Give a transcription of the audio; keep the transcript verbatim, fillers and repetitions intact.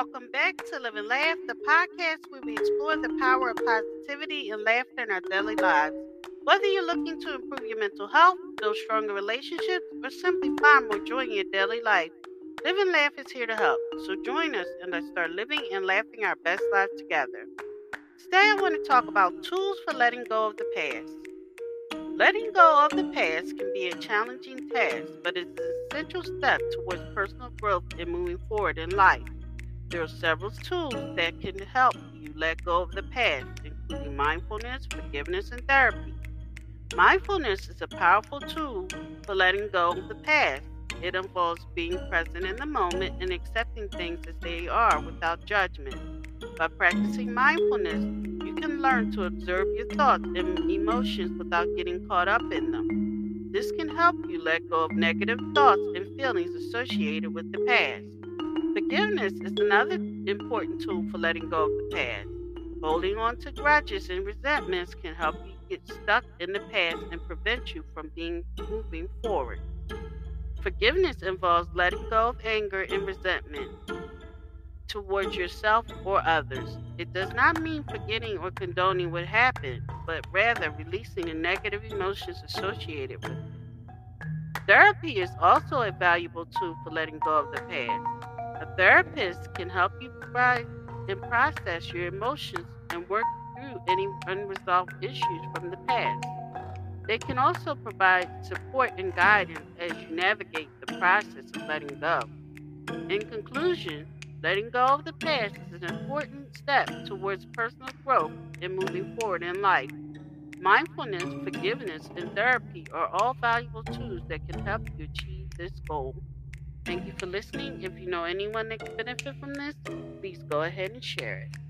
Welcome back to Live and Laugh, the podcast where we explore the power of positivity and laughter in our daily lives. Whether you're looking to improve your mental health, build stronger relationships, or simply find more joy in your daily life, Live and Laugh is here to help. So join us and let's start living and laughing our best lives together. Today I want to talk about tools for letting go of the past. Letting go of the past can be a challenging task, but it's an essential step towards personal growth and moving forward in life. There are several tools that can help you let go of the past, including mindfulness, forgiveness, and therapy. Mindfulness is a powerful tool for letting go of the past. It involves being present in the moment and accepting things as they are without judgment. By practicing mindfulness, you can learn to observe your thoughts and emotions without getting caught up in them. This can help you let go of negative thoughts and feelings associated with the past. Forgiveness is another important tool for letting go of the past. Holding on to grudges and resentments can help you get stuck in the past and prevent you from being moving forward. Forgiveness involves letting go of anger and resentment towards yourself or others. It does not mean forgetting or condoning what happened, but rather releasing the negative emotions associated with it. Therapy is also a valuable tool for letting go of the past. A therapist can help you try and process your emotions and work through any unresolved issues from the past. They can also provide support and guidance as you navigate the process of letting go. In conclusion, letting go of the past is an important step towards personal growth and moving forward in life. Mindfulness, forgiveness, and therapy are all valuable tools that can help you achieve this goal. Thank you for listening. If you know anyone that can benefit from this, please go ahead and share it.